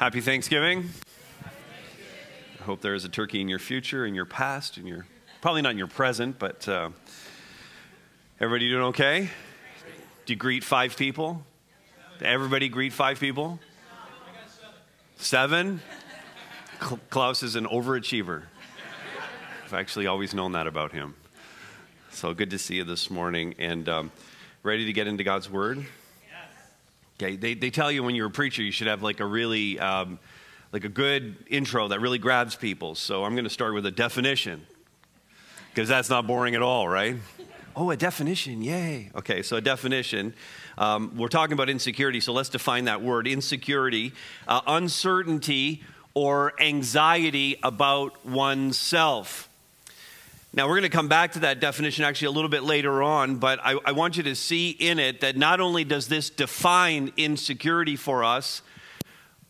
Happy Thanksgiving. I hope there is a turkey in your future, in your past, in your, probably not in your present, but everybody doing okay? Do you greet five people? Everybody greet five people? Seven? Klaus is an overachiever. I've actually always known that about him. So good to see you this morning, and ready to get into God's Word? Okay, they tell you when you're a preacher, you should have like a really, like a good intro that really grabs people. So I'm going to start with a definition, because that's not boring at all, right? Oh, a definition, yay. Okay, so a definition. We're talking about insecurity, so let's define that word. Insecurity, uncertainty, or anxiety about oneself. Now, we're going to come back to that definition actually a little bit later on, but I want you to see in it that not only does this define insecurity for us,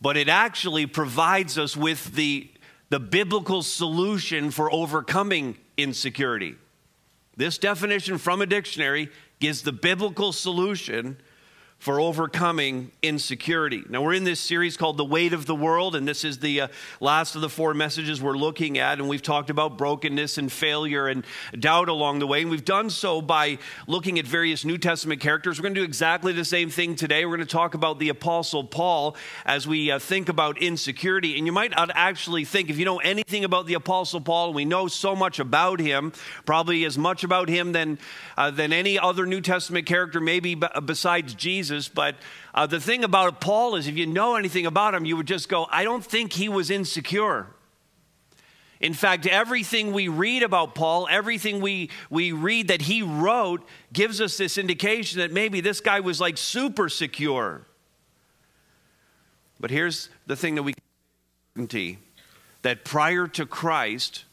but it actually provides us with the biblical solution for overcoming insecurity. This definition from a dictionary gives the biblical solution for overcoming insecurity. Now, we're in this series called The Weight of the World, and this is the last of the four messages we're looking at, and we've talked about brokenness and failure and doubt along the way, and we've done so by looking at various New Testament characters. We're going to do exactly the same thing today. We're going to talk about the Apostle Paul as we think about insecurity, and you might not actually think, if you know anything about the Apostle Paul, we know so much about him, probably as much about him than any other New Testament character, maybe besides Jesus. But the thing about Paul is if you know anything about him, you would just go, I don't think he was insecure. In fact, everything we read about Paul, everything we read that he wrote gives us this indication that maybe this guy was like super secure. But here's the thing that we can see, that prior to Christ,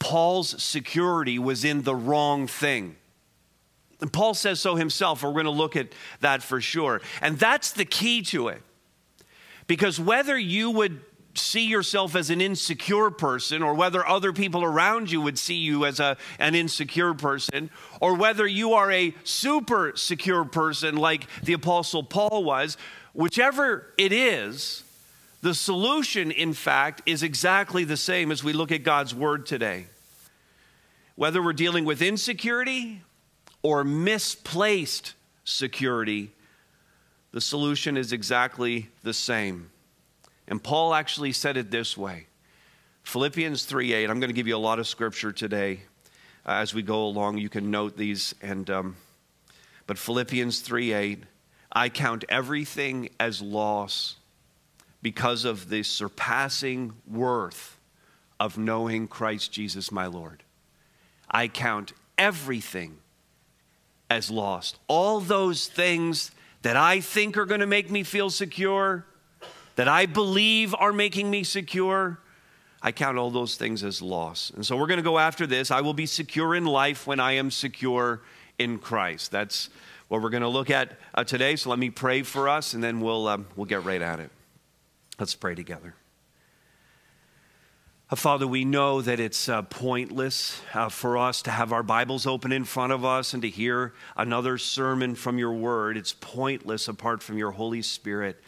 Paul's security was in the wrong thing. And Paul says so himself. We're going to look at that for sure. And that's the key to it. Because whether you would see yourself as an insecure person, or whether other people around you would see you as an insecure person, or whether you are a super secure person like the Apostle Paul was, whichever it is, the solution, in fact, is exactly the same as we look at God's Word today. Whether we're dealing with insecurity or misplaced security, the solution is exactly the same. And Paul actually said it this way. Philippians 3:8, I'm going to give you a lot of scripture today. As we go along, you can note these. But Philippians 3:8, I count everything as loss because of the surpassing worth of knowing Christ Jesus my Lord. I count everything as lost. All those things that I think are going to make me feel secure, that I believe are making me secure, I count all those things as loss. And so we're going to go after this. I will be secure in life when I am secure in Christ. That's what we're going to look at today. So let me pray for us, and then we'll get right at it. Let's pray together. Father, we know that it's pointless for us to have our Bibles open in front of us and to hear another sermon from your word. It's pointless apart from your Holy Spirit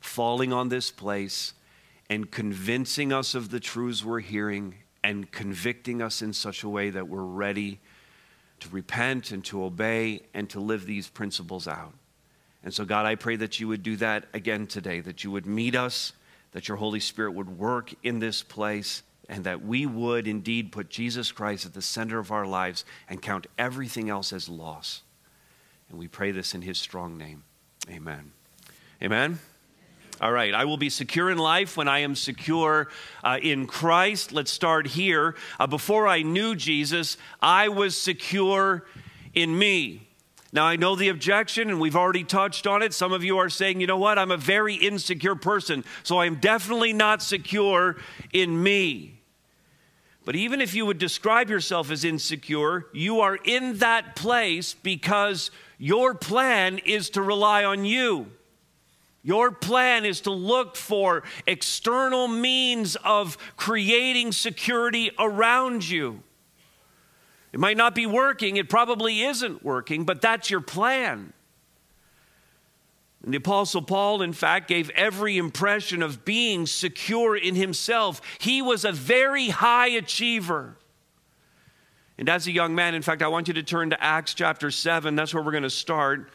falling on this place and convincing us of the truths we're hearing and convicting us in such a way that we're ready to repent and to obey and to live these principles out. And so, God, I pray that you would do that again today, that you would meet us, that your Holy Spirit would work in this place, and that we would indeed put Jesus Christ at the center of our lives and count everything else as loss. And we pray this in his strong name. Amen. Amen? All right, I will be secure in life when I am secure in Christ. Let's start here. Before I knew Jesus, I was secure in me. Now, I know the objection, and we've already touched on it. Some of you are saying, you know what, I'm a very insecure person, so I'm definitely not secure in me. But even if you would describe yourself as insecure, you are in that place because your plan is to rely on you. Your plan is to look for external means of creating security around you. It might not be working, it probably isn't working, but that's your plan. And the Apostle Paul, in fact, gave every impression of being secure in himself. He was a very high achiever. And as a young man, in fact, I want you to turn to Acts chapter 7. That's where we're going to start.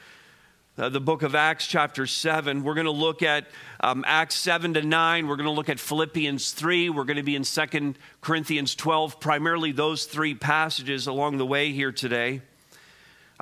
The book of Acts chapter 7. We're going to look at Acts 7 to 9. We're going to look at Philippians 3. We're going to be in 2 Corinthians 12, primarily those three passages along the way here today.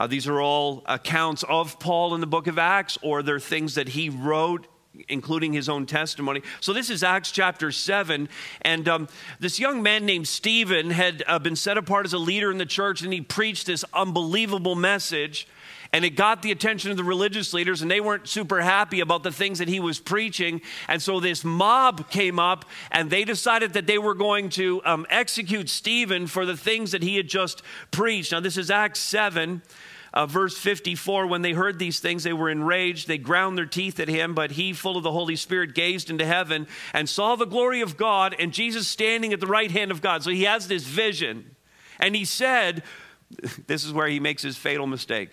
These are all accounts of Paul in the book of Acts, or they're things that he wrote, including his own testimony. So this is Acts chapter 7, and this young man named Stephen had been set apart as a leader in the church, and he preached this unbelievable message, and it got the attention of the religious leaders, and they weren't super happy about the things that he was preaching, and so this mob came up, and they decided that they were going to execute Stephen for the things that he had just preached. Now this is Acts 7. Verse 54, when they heard these things, they were enraged. They ground their teeth at him, but he, full of the Holy Spirit, gazed into heaven and saw the glory of God and Jesus standing at the right hand of God. So he has this vision. And he said, this is where he makes his fatal mistake,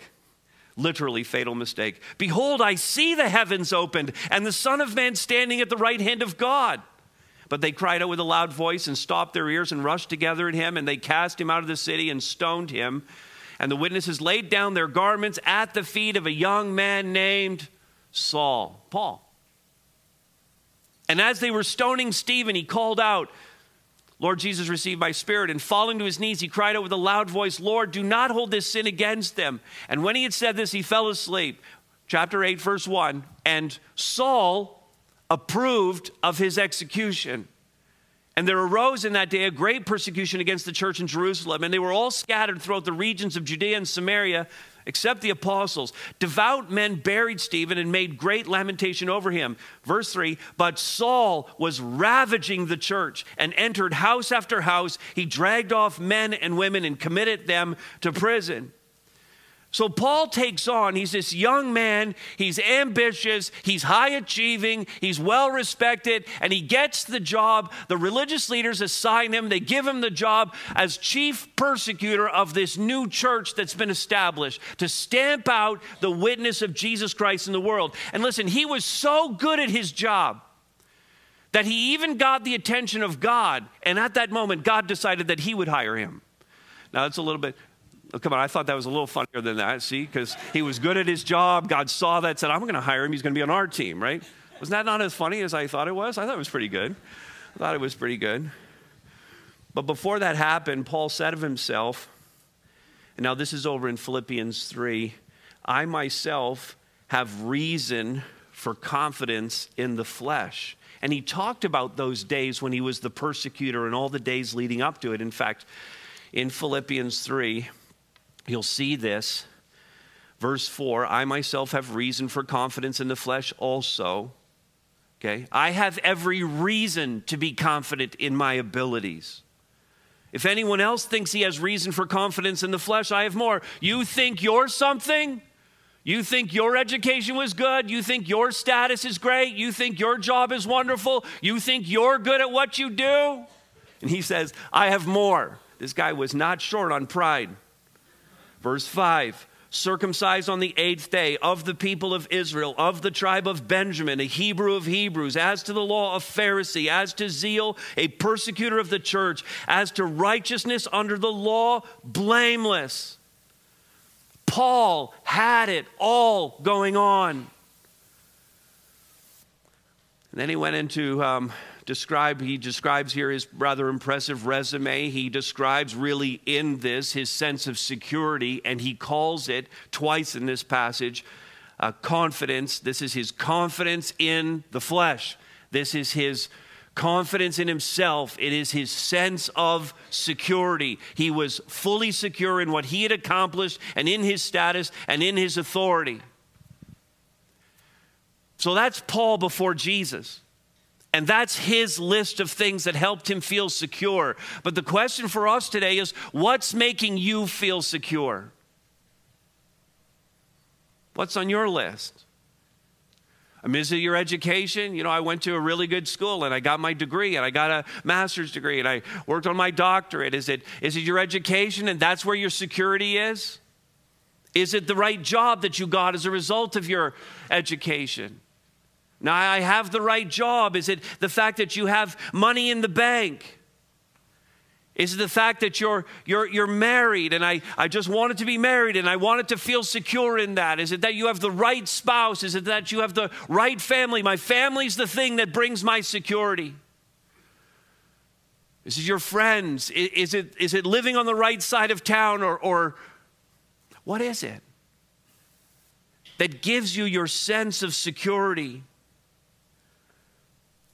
literally fatal mistake. Behold, I see the heavens opened and the Son of Man standing at the right hand of God. But they cried out with a loud voice and stopped their ears and rushed together at him, and they cast him out of the city and stoned him. And the witnesses laid down their garments at the feet of a young man named Paul. And as they were stoning Stephen, he called out, Lord Jesus, receive my spirit. And falling to his knees, he cried out with a loud voice, Lord, do not hold this sin against them. And when he had said this, he fell asleep. Chapter 8, verse 1. And Saul approved of his execution. And there arose in that day a great persecution against the church in Jerusalem, and they were all scattered throughout the regions of Judea and Samaria, except the apostles. Devout men buried Stephen and made great lamentation over him. Verse 3, but Saul was ravaging the church and entered house after house. He dragged off men and women and committed them to prison. So Paul takes on, he's this young man, he's ambitious, he's high achieving, he's well respected, and he gets the job. The religious leaders assign him, they give him the job as chief persecutor of this new church that's been established to stamp out the witness of Jesus Christ in the world. And listen, he was so good at his job that he even got the attention of God. And at that moment, God decided that he would hire him. Now that's a little bit... Oh, come on, I thought that was a little funnier than that, see? Because he was good at his job. God saw that, said, I'm going to hire him. He's going to be on our team, right? Wasn't that not as funny as I thought it was? I thought it was pretty good. But before that happened, Paul said of himself, and now this is over in Philippians 3, I myself have reason for confidence in the flesh. And he talked about those days when he was the persecutor and all the days leading up to it. In fact, in Philippians 3... you'll see this, verse 4, I myself have reason for confidence in the flesh also, okay? I have every reason to be confident in my abilities. If anyone else thinks he has reason for confidence in the flesh, I have more. You think you're something? You think your education was good? You think your status is great? You think your job is wonderful? You think you're good at what you do? And he says, I have more. This guy was not short on pride. Verse 5, circumcised on the 8th day of the people of Israel, of the tribe of Benjamin, a Hebrew of Hebrews, as to the law, a Pharisee, as to zeal, a persecutor of the church, as to righteousness under the law, blameless. Paul had it all going on. And then he went into... He describes here his rather impressive resume. He describes really in this his sense of security, and he calls it twice in this passage, confidence. This is his confidence in the flesh. This is his confidence in himself. It is his sense of security. He was fully secure in what he had accomplished and in his status and in his authority. So that's Paul before Jesus. And that's his list of things that helped him feel secure. But the question for us today is, what's making you feel secure? What's on your list? I mean, is it your education? You know, I went to a really good school and I got my degree and I got a master's degree and I worked on my doctorate. Is it your education and that's where your security is? Is it the right job that you got as a result of your education? Now, I have the right job. Is it the fact that you have money in the bank? Is it the fact that you're married and I just wanted to be married and I wanted to feel secure in that? Is it that you have the right spouse? Is it that you have the right family? My family's the thing that brings my security. Is it your friends? Is it living on the right side of town or what is it that gives you your sense of security?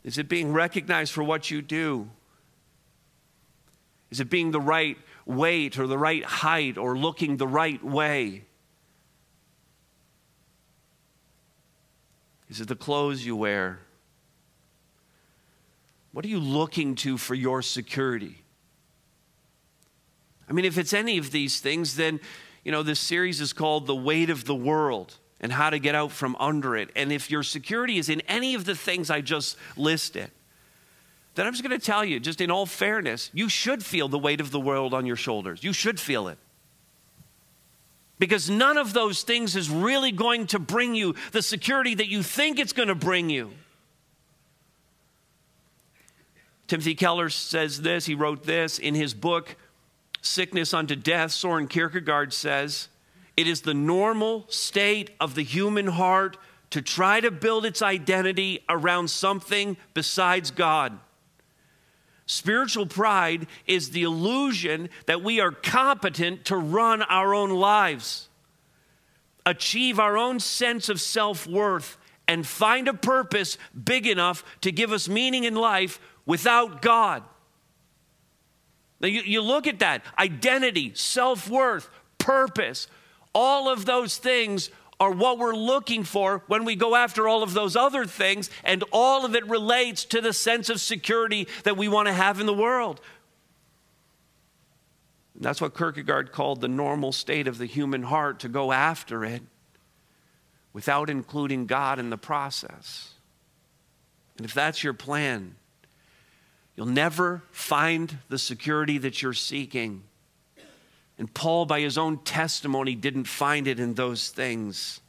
Is it being recognized for what you do? Is it being the right weight or the right height or looking the right way? Is it the clothes you wear? What are you looking to for your security? I mean, if it's any of these things, then, you know, this series is called The Weight of the World and How to Get Out from Under It. And if your security is in any of the things I just listed, then I'm just going to tell you, just in all fairness, you should feel the weight of the world on your shoulders. You should feel it. Because none of those things is really going to bring you the security that you think it's going to bring you. Timothy Keller says this, he wrote this in his book, Sickness Unto Death. Soren Kierkegaard says, it is the normal state of the human heart to try to build its identity around something besides God. Spiritual pride is the illusion that we are competent to run our own lives, achieve our own sense of self-worth, and find a purpose big enough to give us meaning in life without God. Now you look at that, identity, self-worth, purpose, all of those things are what we're looking for when we go after all of those other things, and all of it relates to the sense of security that we want to have in the world. And that's what Kierkegaard called the normal state of the human heart, to go after it without including God in the process. And if that's your plan, you'll never find the security that you're seeking. And Paul, by his own testimony, didn't find it in those things.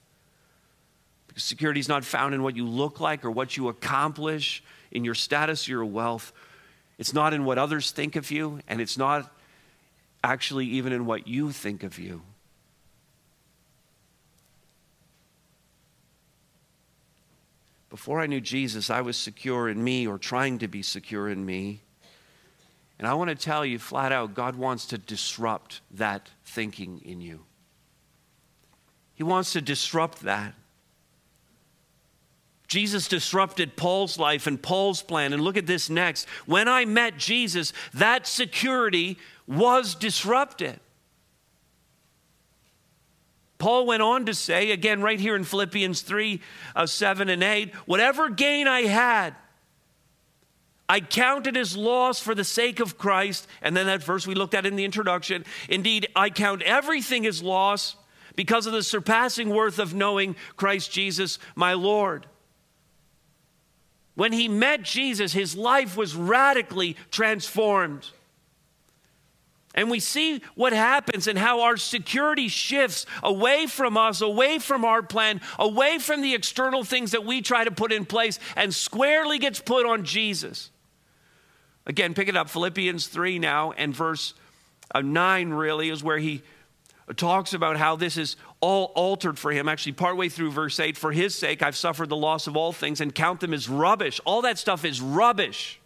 Because security is not found in what you look like or what you accomplish, in your status, your wealth. It's not in what others think of you, and it's not actually even in what you think of you. Before I knew Jesus, I was secure in me, or trying to be secure in me. And I want to tell you flat out, God wants to disrupt that thinking in you. He wants to disrupt that. Jesus disrupted Paul's life and Paul's plan. And look at this next. When I met Jesus, that security was disrupted. Paul went on to say, again, right here in Philippians 3:7-8, whatever gain I had, I counted as loss for the sake of Christ. And then that verse we looked at in the introduction. Indeed, I count everything as loss because of the surpassing worth of knowing Christ Jesus, my Lord. When he met Jesus, his life was radically transformed. And we see what happens and how our security shifts away from us, away from our plan, away from the external things that we try to put in place, and squarely gets put on Jesus. Again, pick it up, Philippians 3 now, and verse 9 really is where he talks about how this is all altered for him. Actually, partway through verse 8, for his sake I've suffered the loss of all things and count them as rubbish. All that stuff is rubbish.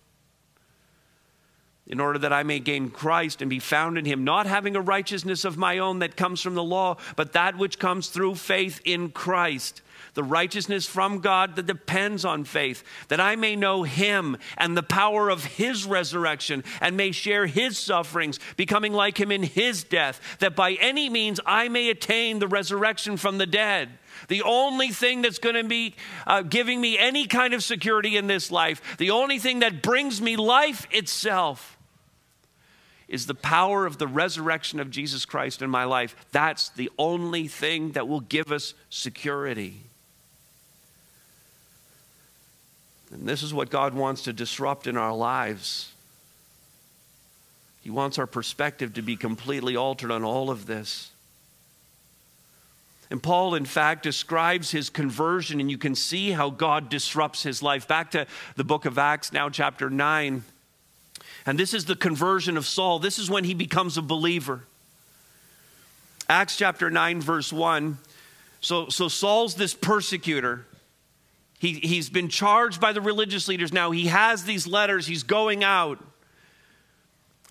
In order that I may gain Christ and be found in him, not having a righteousness of my own that comes from the law, but that which comes through faith in Christ, the righteousness from God that depends on faith, that I may know him and the power of his resurrection and may share his sufferings, becoming like him in his death, that by any means I may attain the resurrection from the dead. The only thing that's going to be giving me any kind of security in this life, the only thing that brings me life itself, is the power of the resurrection of Jesus Christ in my life. That's the only thing that will give us security. And this is what God wants to disrupt in our lives. He wants our perspective to be completely altered on all of this. And Paul, in fact, describes his conversion, and you can see how God disrupts his life. Back to the book of Acts, now chapter 9. And this is the conversion of Saul. This is when he becomes a believer. Acts chapter 9, verse 1. So Saul's this persecutor. He's been charged by the religious leaders now. He has these letters. He's going out.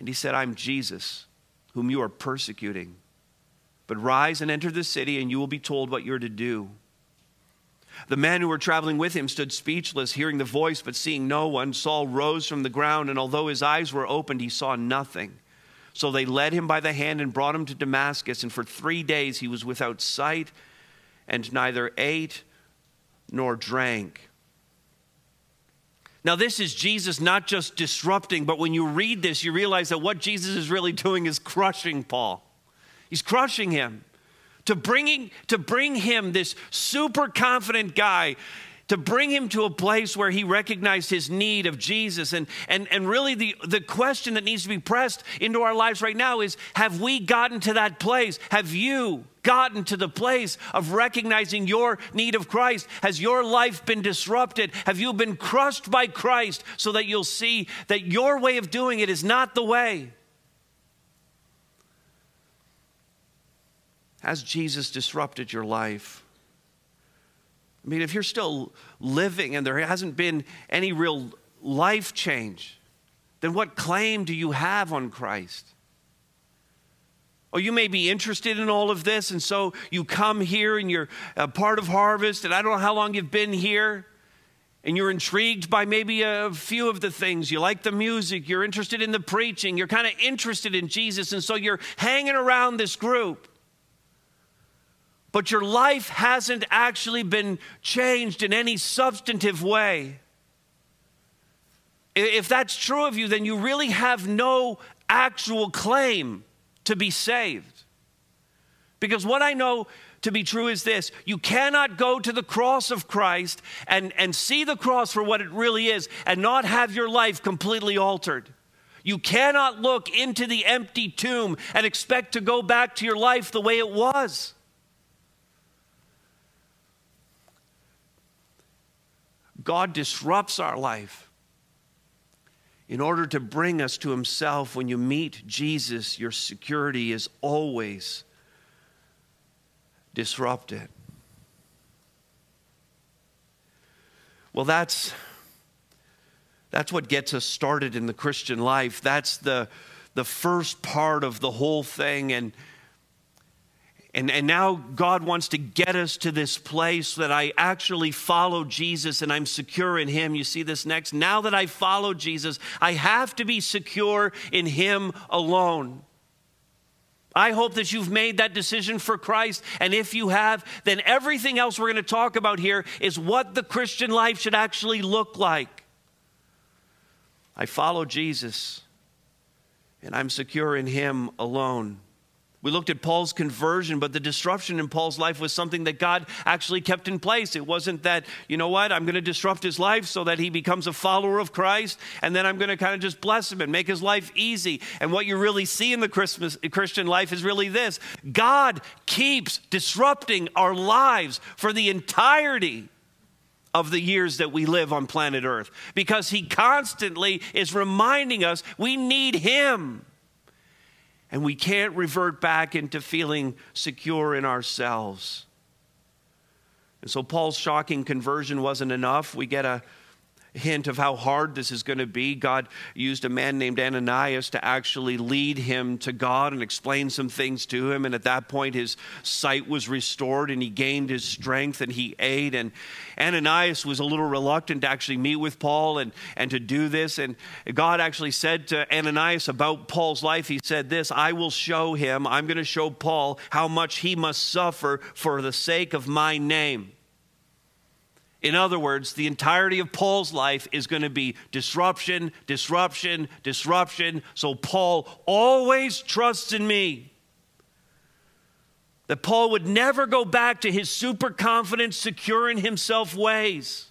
And he said, I'm Jesus, whom you are persecuting. But rise and enter the city, and you will be told what you're to do. The men who were traveling with him stood speechless, hearing the voice, but seeing no one. Saul rose from the ground, and although his eyes were opened, he saw nothing. So they led him by the hand and brought him to Damascus. And for 3 days he was without sight, and neither ate nor drank. Now, this is Jesus not just disrupting, but when you read this, you realize that what Jesus is really doing is crushing Paul. He's crushing him. To bring him, this super confident guy, to bring him to a place where he recognized his need of Jesus. And really the question that needs to be pressed into our lives right now is, have we gotten to that place? Have you gotten to the place of recognizing your need of Christ? Has your life been disrupted? Have you been crushed by Christ so that you'll see that your way of doing it is not the way? Has Jesus disrupted your life? I mean, if you're still living and there hasn't been any real life change, then what claim do you have on Christ? Or you may be interested in all of this, and so you come here and you're a part of Harvest, and I don't know how long you've been here, and you're intrigued by maybe a few of the things. You like the music, you're interested in the preaching, you're kind of interested in Jesus, and so you're hanging around this group. But your life hasn't actually been changed in any substantive way. If that's true of you, then you really have no actual claim to be saved. Because what I know to be true is this: you cannot go to the cross of Christ and see the cross for what it really is and not have your life completely altered. You cannot look into the empty tomb and expect to go back to your life the way it was. God disrupts our life in order to bring us to himself. When you meet Jesus, your security is always disrupted. Well, that's what gets us started in the Christian life. That's the first part of the whole thing. And now God wants to get us to this place that I actually follow Jesus and I'm secure in him. You see this next? Now that I follow Jesus, I have to be secure in him alone. I hope that you've made that decision for Christ. And if you have, then everything else we're going to talk about here is what the Christian life should actually look like. I follow Jesus and I'm secure in him alone. We looked at Paul's conversion, but the disruption in Paul's life was something that God actually kept in place. It wasn't that, you know what, I'm going to disrupt his life so that he becomes a follower of Christ, and then I'm going to kind of just bless him and make his life easy. And what you really see in the Christian life is really this: God keeps disrupting our lives for the entirety of the years that we live on planet Earth, because he constantly is reminding us we need him. And we can't revert back into feeling secure in ourselves. And so Paul's shocking conversion wasn't enough. We get a hint of how hard this is going to be, God used a man named Ananias to actually lead him to God and explain some things to him. And at that point, his sight was restored and he gained his strength and he ate. And Ananias was a little reluctant to actually meet with Paul and to do this. And God actually said to Ananias about Paul's life, he said this, I will show him, I'm going to show Paul how much he must suffer for the sake of my name. In other words, the entirety of Paul's life is going to be disruption, disruption, disruption. So Paul always trusts in me. That Paul would never go back to his super confident, secure in himself ways.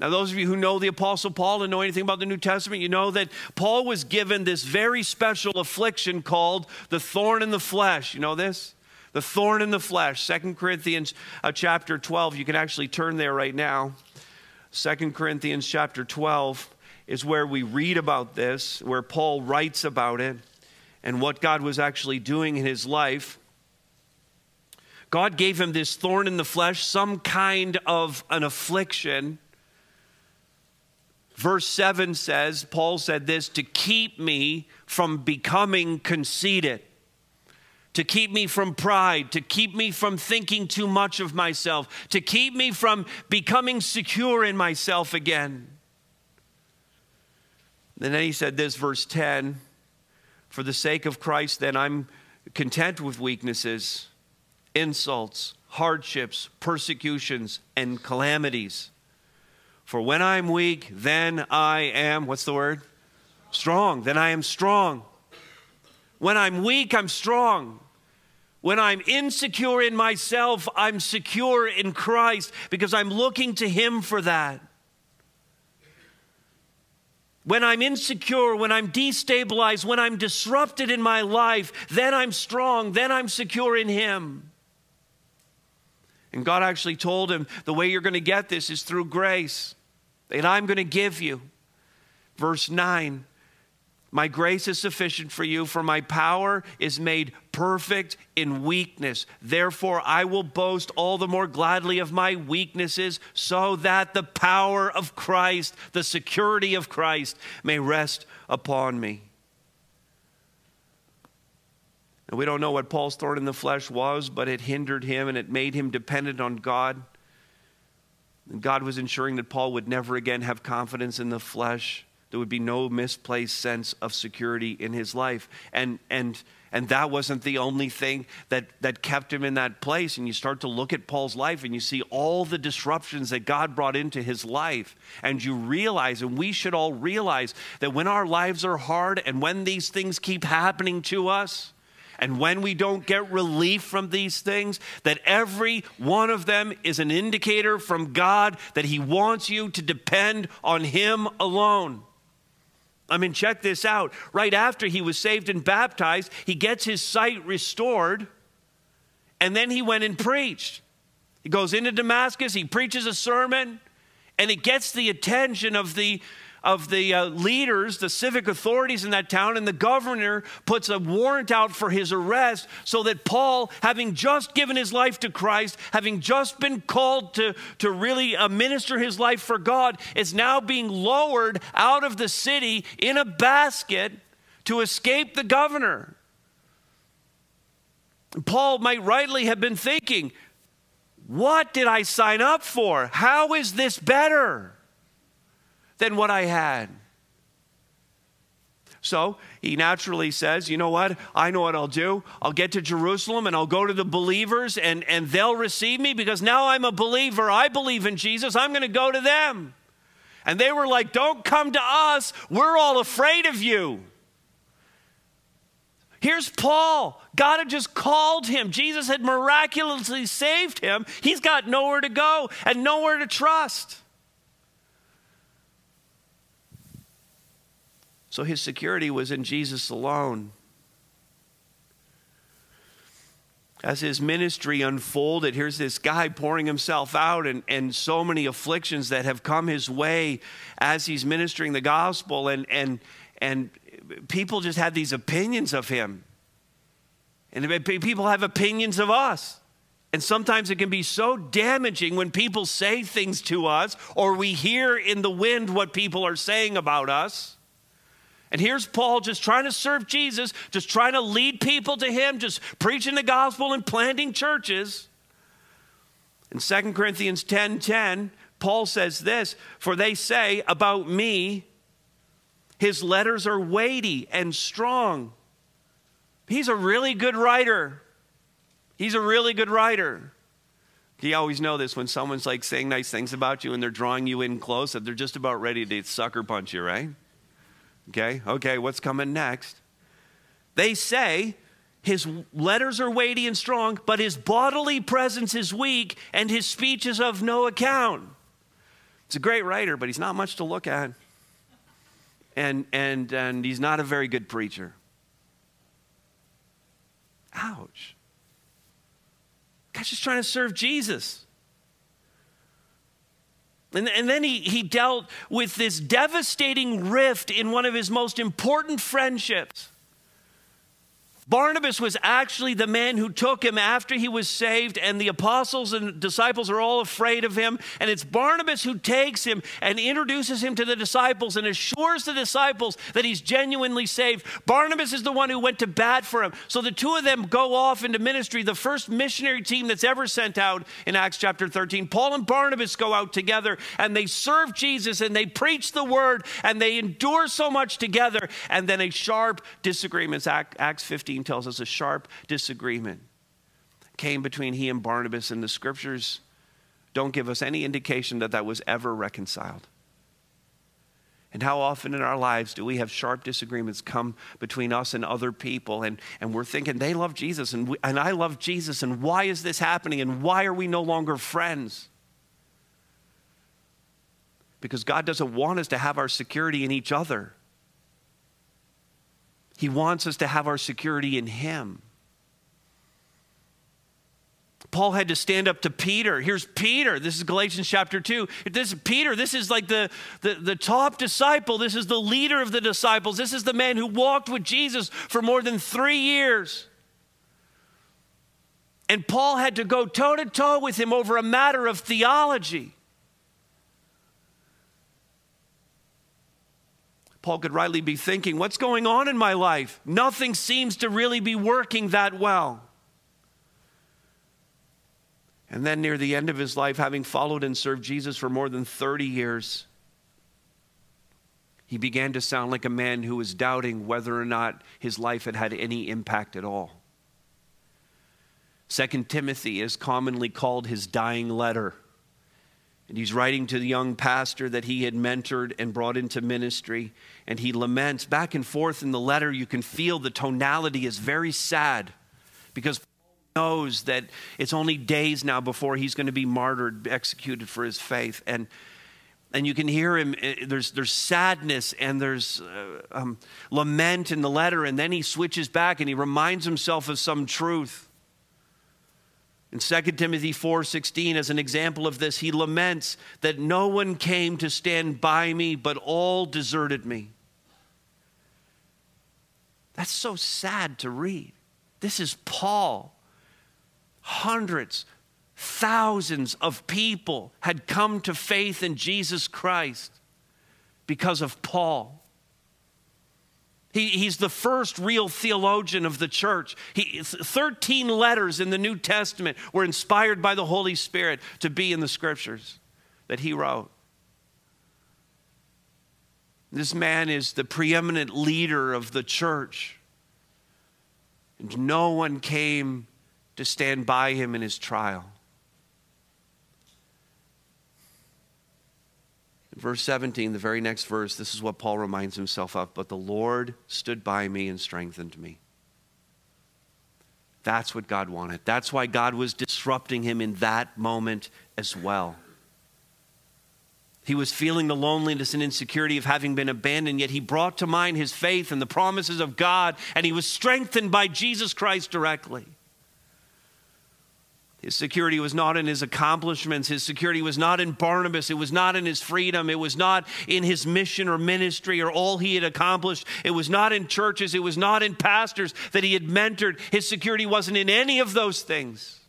Now, those of you who know the Apostle Paul and know anything about the New Testament, you know that Paul was given this very special affliction called the thorn in the flesh. You know this? The thorn in the flesh, Second Corinthians chapter 12. You can actually turn there right now. Second Corinthians chapter 12 is where we read about this, where Paul writes about it and what God was actually doing in his life. God gave him this thorn in the flesh, some kind of an affliction. Verse 7 says, Paul said this, to keep me from becoming conceited. To keep me from pride, to keep me from thinking too much of myself, to keep me from becoming secure in myself again. And then he said this, verse 10, for the sake of Christ, then I'm content with weaknesses, insults, hardships, persecutions, and calamities. For when I'm weak, then I am, what's the word? Strong. Then I am strong. When I'm weak, I'm strong. When I'm insecure in myself, I'm secure in Christ because I'm looking to him for that. When I'm insecure, when I'm destabilized, when I'm disrupted in my life, then I'm strong, then I'm secure in him. And God actually told him, the way you're going to get this is through grace that I'm going to give you. Verse 9. My grace is sufficient for you, for my power is made perfect in weakness. Therefore, I will boast all the more gladly of my weaknesses, so that the power of Christ, the security of Christ, may rest upon me. And we don't know what Paul's thorn in the flesh was, but it hindered him and it made him dependent on God. And God was ensuring that Paul would never again have confidence in the flesh. There would be no misplaced sense of security in his life. And that wasn't the only thing that kept him in that place. And you start to look at Paul's life and you see all the disruptions that God brought into his life. And you realize, and we should all realize, that when our lives are hard and when these things keep happening to us, and when we don't get relief from these things, that every one of them is an indicator from God that he wants you to depend on him alone. I mean, check this out. Right after he was saved and baptized, he gets his sight restored, and then he went and preached. He goes into Damascus, he preaches a sermon, and it gets the attention of the leaders, the civic authorities in that town, and the governor puts a warrant out for his arrest so that Paul, having just given his life to Christ, having just been called to really minister his life for God, is now being lowered out of the city in a basket to escape the governor. Paul might rightly have been thinking, what did I sign up for? How is this better than what I had? So he naturally says, you know what? I know what I'll do. I'll get to Jerusalem and I'll go to the believers and they'll receive me because now I'm a believer. I believe in Jesus. I'm going to go to them. And they were like, don't come to us. We're all afraid of you. Here's Paul. God had just called him. Jesus had miraculously saved him. He's got nowhere to go and nowhere to trust. So his security was in Jesus alone. As his ministry unfolded, here's this guy pouring himself out and so many afflictions that have come his way as he's ministering the gospel, and people just had these opinions of him. And people have opinions of us. And sometimes it can be so damaging when people say things to us or we hear in the wind what people are saying about us. And here's Paul just trying to serve Jesus, just trying to lead people to him, just preaching the gospel and planting churches. In 2 Corinthians 10:10, Paul says this, "For they say about me, his letters are weighty and strong." He's a really good writer. He's a really good writer. You always know this when someone's like saying nice things about you and they're drawing you in close, that they're just about ready to sucker punch you, right? Okay, what's coming next? They say his letters are weighty and strong, but his bodily presence is weak and his speech is of no account. He's a great writer, but he's not much to look at. And he's not a very good preacher. Ouch. God's just trying to serve Jesus. And then he dealt with this devastating rift in one of his most important friendships. Barnabas was actually the man who took him after he was saved, and the apostles and disciples are all afraid of him. And it's Barnabas who takes him and introduces him to the disciples and assures the disciples that he's genuinely saved. Barnabas is the one who went to bat for him. So the two of them go off into ministry, the first missionary team that's ever sent out in Acts chapter 13. Paul and Barnabas go out together, and they serve Jesus, and they preach the word, and they endure so much together. And then a sharp disagreement, Acts 15. Tells us a sharp disagreement came between he and Barnabas, and the scriptures don't give us any indication that that was ever reconciled. And how often in our lives do we have sharp disagreements come between us and other people, and we're thinking they love Jesus and I love Jesus, and why is this happening, and why are we no longer friends? Because God doesn't want us to have our security in each other. He wants us to have our security in him. Paul had to stand up to Peter. Here's Peter. This is Galatians chapter 2. This is like the top disciple. This is the leader of the disciples. This is the man who walked with Jesus for more than 3 years. And Paul had to go toe-to-toe with him over a matter of theology. Paul could rightly be thinking, what's going on in my life? Nothing seems to really be working that well. And then near the end of his life, having followed and served Jesus for more than 30 years, he began to sound like a man who was doubting whether or not his life had had any impact at all. Second Timothy is commonly called his dying letter. And he's writing to the young pastor that he had mentored and brought into ministry. And he laments back and forth in the letter. You can feel the tonality is very sad, because Paul knows that it's only days now before he's going to be martyred, executed for his faith. And you can hear him, there's sadness and there's lament in the letter. And then he switches back and he reminds himself of some truth. In 2 Timothy 4:16, as an example of this, he laments that no one came to stand by me, but all deserted me. That's so sad to read. This is Paul. Hundreds, thousands of people had come to faith in Jesus Christ because of Paul. He's the first real theologian of the church. 13 letters in the New Testament were inspired by the Holy Spirit to be in the scriptures that he wrote. This man is the preeminent leader of the church. And no one came to stand by him in his trial. Verse 17, the very next verse, this is what Paul reminds himself of. But the Lord stood by me and strengthened me. That's what God wanted. That's why God was disrupting him in that moment as well. He was feeling the loneliness and insecurity of having been abandoned, yet he brought to mind his faith and the promises of God, and he was strengthened by Jesus Christ directly. His security was not in his accomplishments. His security was not in Barnabas. It was not in his freedom. It was not in his mission or ministry or all he had accomplished. It was not in churches. It was not in pastors that he had mentored. His security wasn't in any of those things.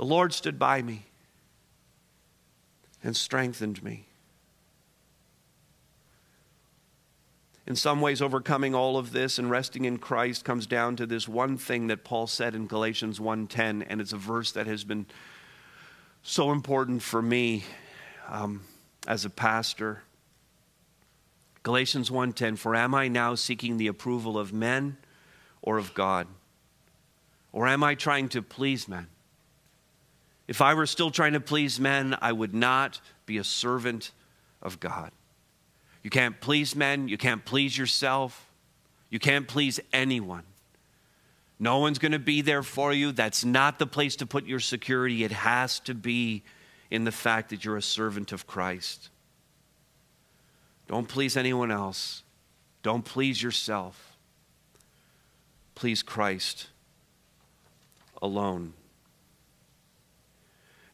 The Lord stood by me and strengthened me. In some ways, overcoming all of this and resting in Christ comes down to this one thing that Paul said in Galatians 1:10, and it's a verse that has been so important for me as a pastor. Galatians 1:10, for am I now seeking the approval of men or of God? Or am I trying to please men? If I were still trying to please men, I would not be a servant of God. You can't please men. You can't please yourself. You can't please anyone. No one's going to be there for you. That's not the place to put your security. It has to be in the fact that you're a servant of Christ. Don't please anyone else. Don't please yourself. Please Christ alone.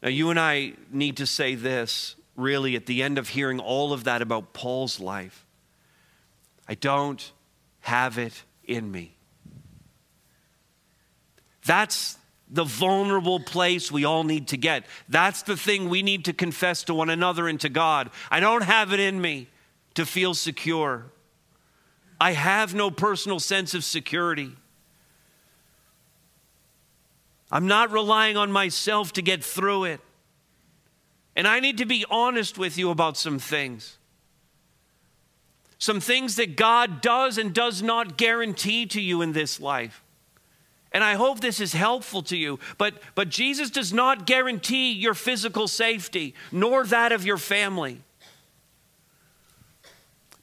Now, you and I need to say this, really, at the end of hearing all of that about Paul's life. I don't have it in me. That's the vulnerable place we all need to get. That's the thing we need to confess to one another and to God. I don't have it in me to feel secure. I have no personal sense of security. I'm not relying on myself to get through it. And I need to be honest with you about some things. Some things that God does and does not guarantee to you in this life. And I hope this is helpful to you. But Jesus does not guarantee your physical safety, nor that of your family.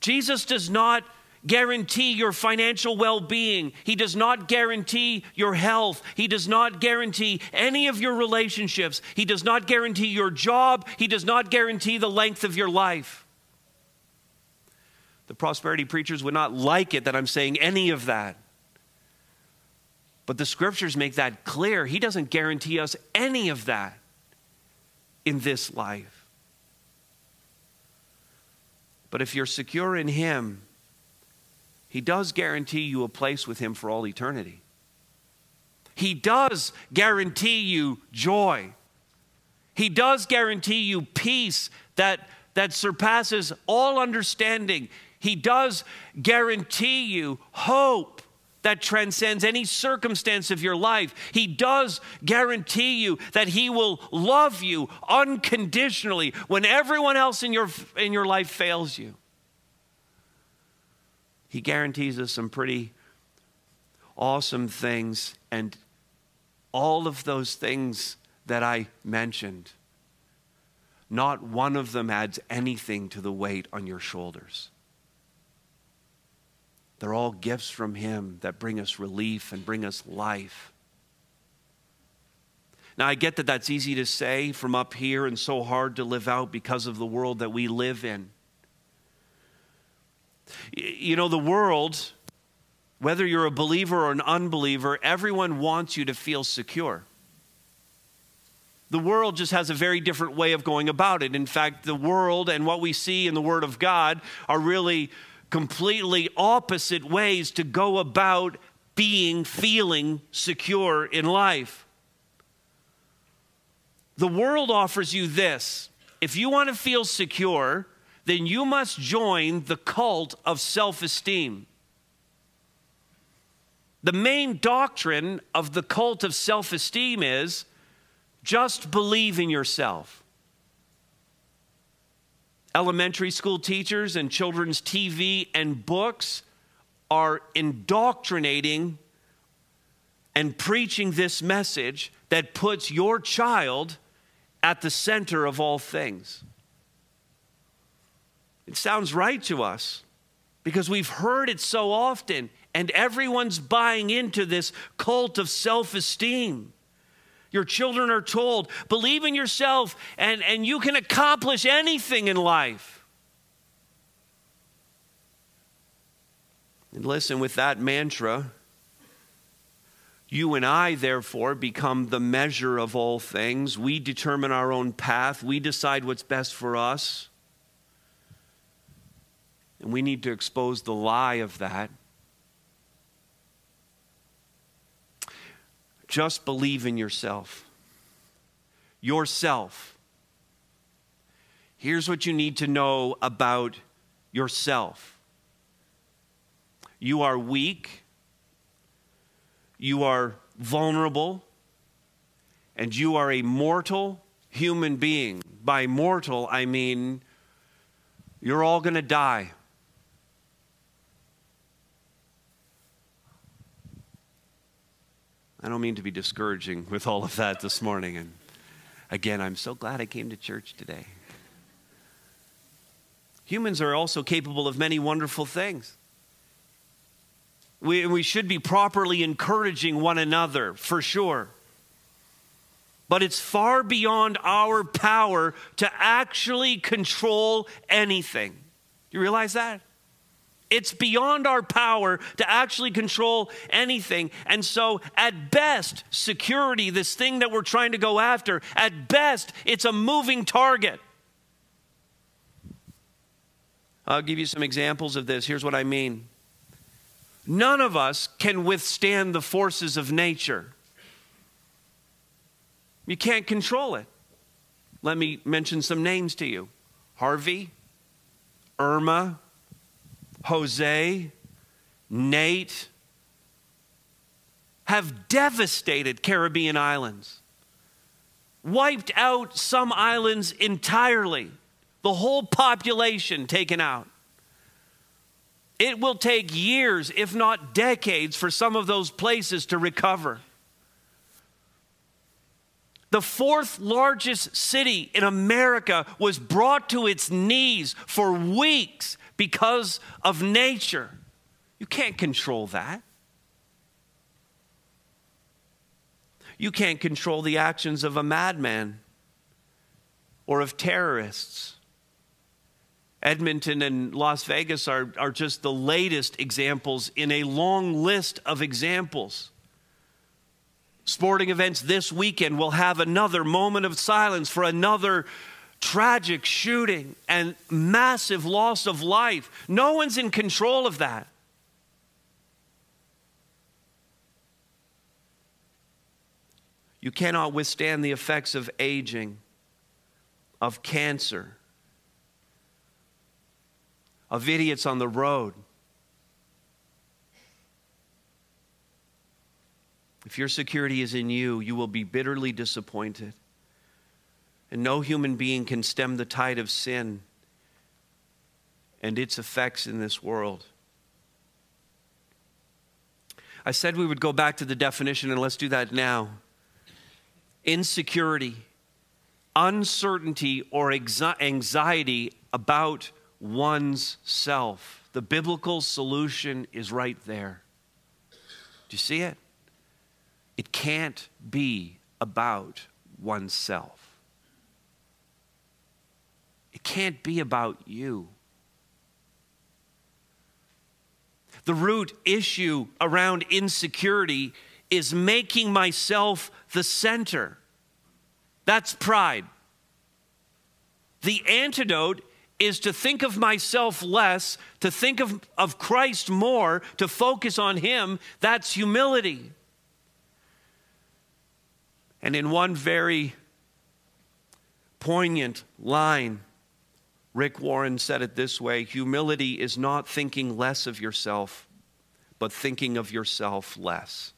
Jesus does not guarantee your financial well-being. He does not guarantee your health. He does not guarantee any of your relationships. He does not guarantee your job. He does not guarantee the length of your life. The prosperity preachers would not like it that I'm saying any of that. But the scriptures make that clear. He doesn't guarantee us any of that in this life. But if you're secure in Him, He does guarantee you a place with Him for all eternity. He does guarantee you joy. He does guarantee you peace that surpasses all understanding. He does guarantee you hope that transcends any circumstance of your life. He does guarantee you that He will love you unconditionally when everyone else in your life fails you. He guarantees us some pretty awesome things, and all of those things that I mentioned, not one of them adds anything to the weight on your shoulders. They're all gifts from Him that bring us relief and bring us life. Now, I get that that's easy to say from up here and so hard to live out because of the world that we live in. You know, the world, whether you're a believer or an unbeliever, everyone wants you to feel secure. The world just has a very different way of going about it. In fact, the world and what we see in the Word of God are really completely opposite ways to go about feeling secure in life. The world offers you this. If you want to feel secure, then you must join the cult of self-esteem. The main doctrine of the cult of self-esteem is just believe in yourself. Elementary school teachers and children's TV and books are indoctrinating and preaching this message that puts your child at the center of all things. It sounds right to us because we've heard it so often, and everyone's buying into this cult of self-esteem. Your children are told, believe in yourself and you can accomplish anything in life. And listen, with that mantra, you and I, therefore, become the measure of all things. We determine our own path. We decide what's best for us. And we need to expose the lie of that. Just believe in yourself. yourself. Here's what you need to know about yourself. You are weak, you are vulnerable, and you are a mortal human being. By mortal, I mean you're all going to die. I don't mean to be discouraging with all of that this morning. And again, I'm so glad I came to church today. Humans are also capable of many wonderful things. We should be properly encouraging one another, for sure. But it's far beyond our power to actually control anything. Do you realize that? It's beyond our power to actually control anything. And so at best, security, this thing that we're trying to go after, at best, it's a moving target. I'll give you some examples of this. Here's what I mean. None of us can withstand the forces of nature. You can't control it. Let me mention some names to you. Harvey, Irma, Jose, Nate have devastated Caribbean islands, wiped out some islands entirely, the whole population taken out. It will take years, if not decades, for some of those places to recover. The fourth largest city in America was brought to its knees for weeks because of nature. You can't control that. You can't control the actions of a madman or of terrorists. Edmonton and Las Vegas are just the latest examples in a long list of examples. Sporting events this weekend will have another moment of silence for another tragic shooting and massive loss of life. No one's in control of that. You cannot withstand the effects of aging, of cancer, of idiots on the road. If your security is in you, you will be bitterly disappointed. And no human being can stem the tide of sin and its effects in this world. I said we would go back to the definition, and let's do that now. Insecurity, uncertainty, or anxiety about one's self. The biblical solution is right there. Do you see it? It can't be about oneself. It can't be about you. The root issue around insecurity is making myself the center. That's pride. The antidote is to think of myself less, to think of Christ more, to focus on Him. That's humility. And in one very poignant line, Rick Warren said it this way: humility is not thinking less of yourself, but thinking of yourself less.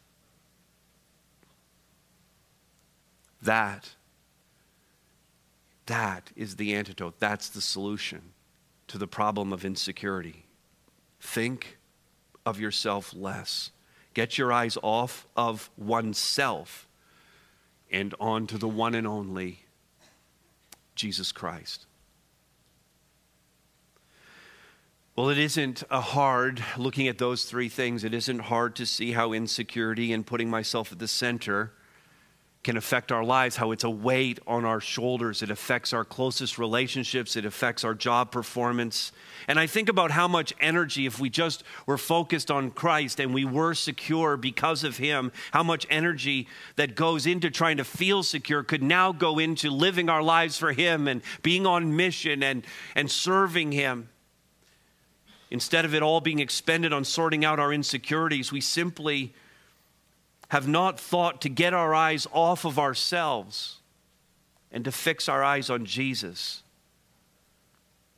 That is the antidote. That's the solution to the problem of insecurity. Think of yourself less. Get your eyes off of oneself and onto the one and only Jesus Christ. Well, it isn't hard, looking at those three things, it isn't hard to see how insecurity and putting myself at the center can affect our lives, how it's a weight on our shoulders. It affects our closest relationships. It affects our job performance. And I think about how much energy, if we just were focused on Christ and we were secure because of Him, how much energy that goes into trying to feel secure could now go into living our lives for Him and being on mission and serving Him. Instead of it all being expended on sorting out our insecurities, we simply have not thought to get our eyes off of ourselves and to fix our eyes on Jesus.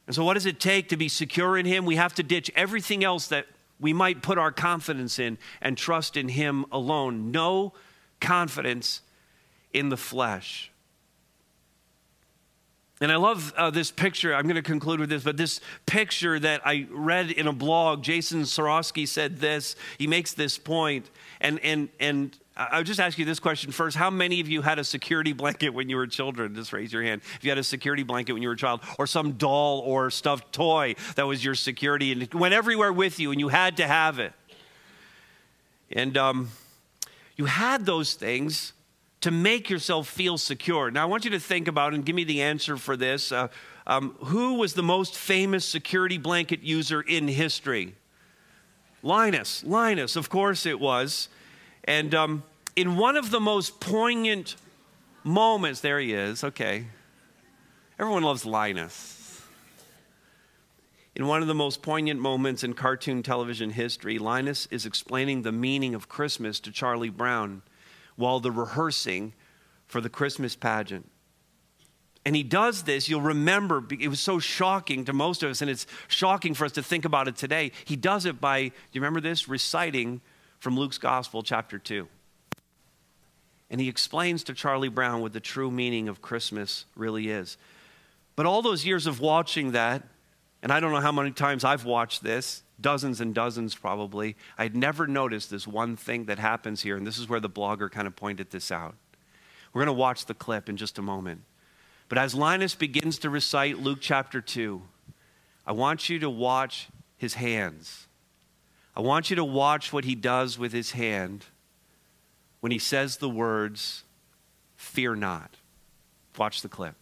And so what does it take to be secure in him? We have to ditch everything else that we might put our confidence in and trust in him alone. No confidence in the flesh. And I love this picture. I'm going to conclude with this, but this picture that I read in a blog, Jason Sarosky said this. He makes this point. And I'll just ask you this question first. How many of you had a security blanket when you were children? Just raise your hand. If you had a security blanket when you were a child, or some doll or stuffed toy that was your security and it went everywhere with you and you had to have it. And you had those things to make yourself feel secure. Now, I want you to think about and give me the answer for this. Who was the most famous security blanket user in history? Linus. Linus, of course it was. And in one of the most poignant moments, there he is, okay. Everyone loves Linus. In one of the most poignant moments in cartoon television history, Linus is explaining the meaning of Christmas to Charlie Brown while they're rehearsing for the Christmas pageant. And he does this, you'll remember, it was so shocking to most of us, and it's shocking for us to think about it today. He does it by, do you remember this? Reciting from Luke's Gospel, chapter 2. And he explains to Charlie Brown what the true meaning of Christmas really is. But all those years of watching that, and I don't know how many times I've watched this, dozens and dozens probably, I'd never noticed this one thing that happens here, and this is where the blogger kind of pointed this out. We're going to watch the clip in just a moment. But as Linus begins to recite Luke chapter 2, I want you to watch his hands. I want you to watch what he does with his hand when he says the words, "Fear not." Watch the clip.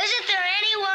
Isn't there anyone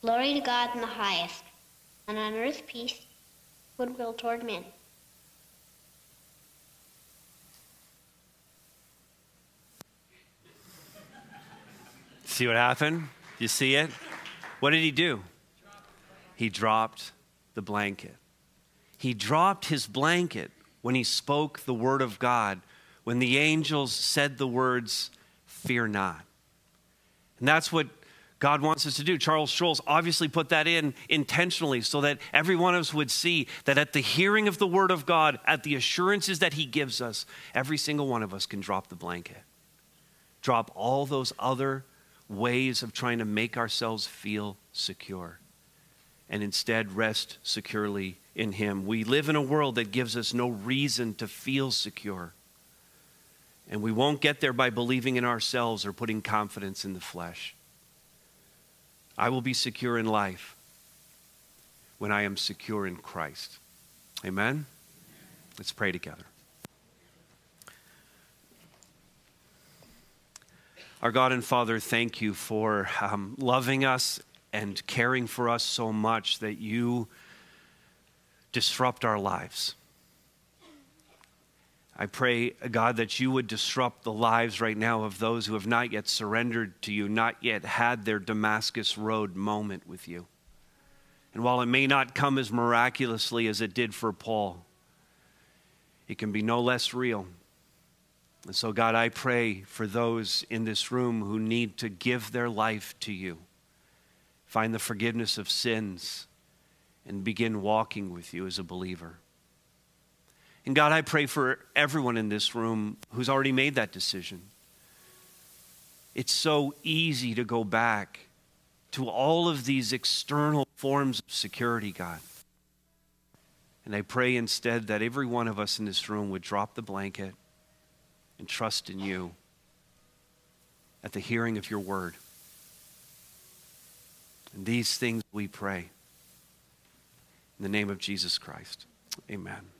Glory to God in the highest, and on earth peace, goodwill toward men. See what happened? You see it? What did he do? He dropped the blanket. He dropped his blanket when he spoke the word of God, when the angels said the words, fear not. And that's what God wants us to do. Charles Schulz obviously put that in intentionally so that every one of us would see that at the hearing of the word of God, at the assurances that he gives us, every single one of us can drop the blanket. Drop all those other ways of trying to make ourselves feel secure and instead rest securely in him. We live in a world that gives us no reason to feel secure. And we won't get there by believing in ourselves or putting confidence in the flesh. I will be secure in life when I am secure in Christ. Amen? Let's pray together. Our God and Father, thank you for loving us and caring for us so much that you disrupt our lives. I pray, God, that you would disrupt the lives right now of those who have not yet surrendered to you, not yet had their Damascus Road moment with you. And while it may not come as miraculously as it did for Paul, it can be no less real. And so, God, I pray for those in this room who need to give their life to you, find the forgiveness of sins, and begin walking with you as a believer. And God, I pray for everyone in this room who's already made that decision. It's so easy to go back to all of these external forms of security, God. And I pray instead that every one of us in this room would drop the blanket and trust in you at the hearing of your word. And these things we pray. In the name of Jesus Christ, amen.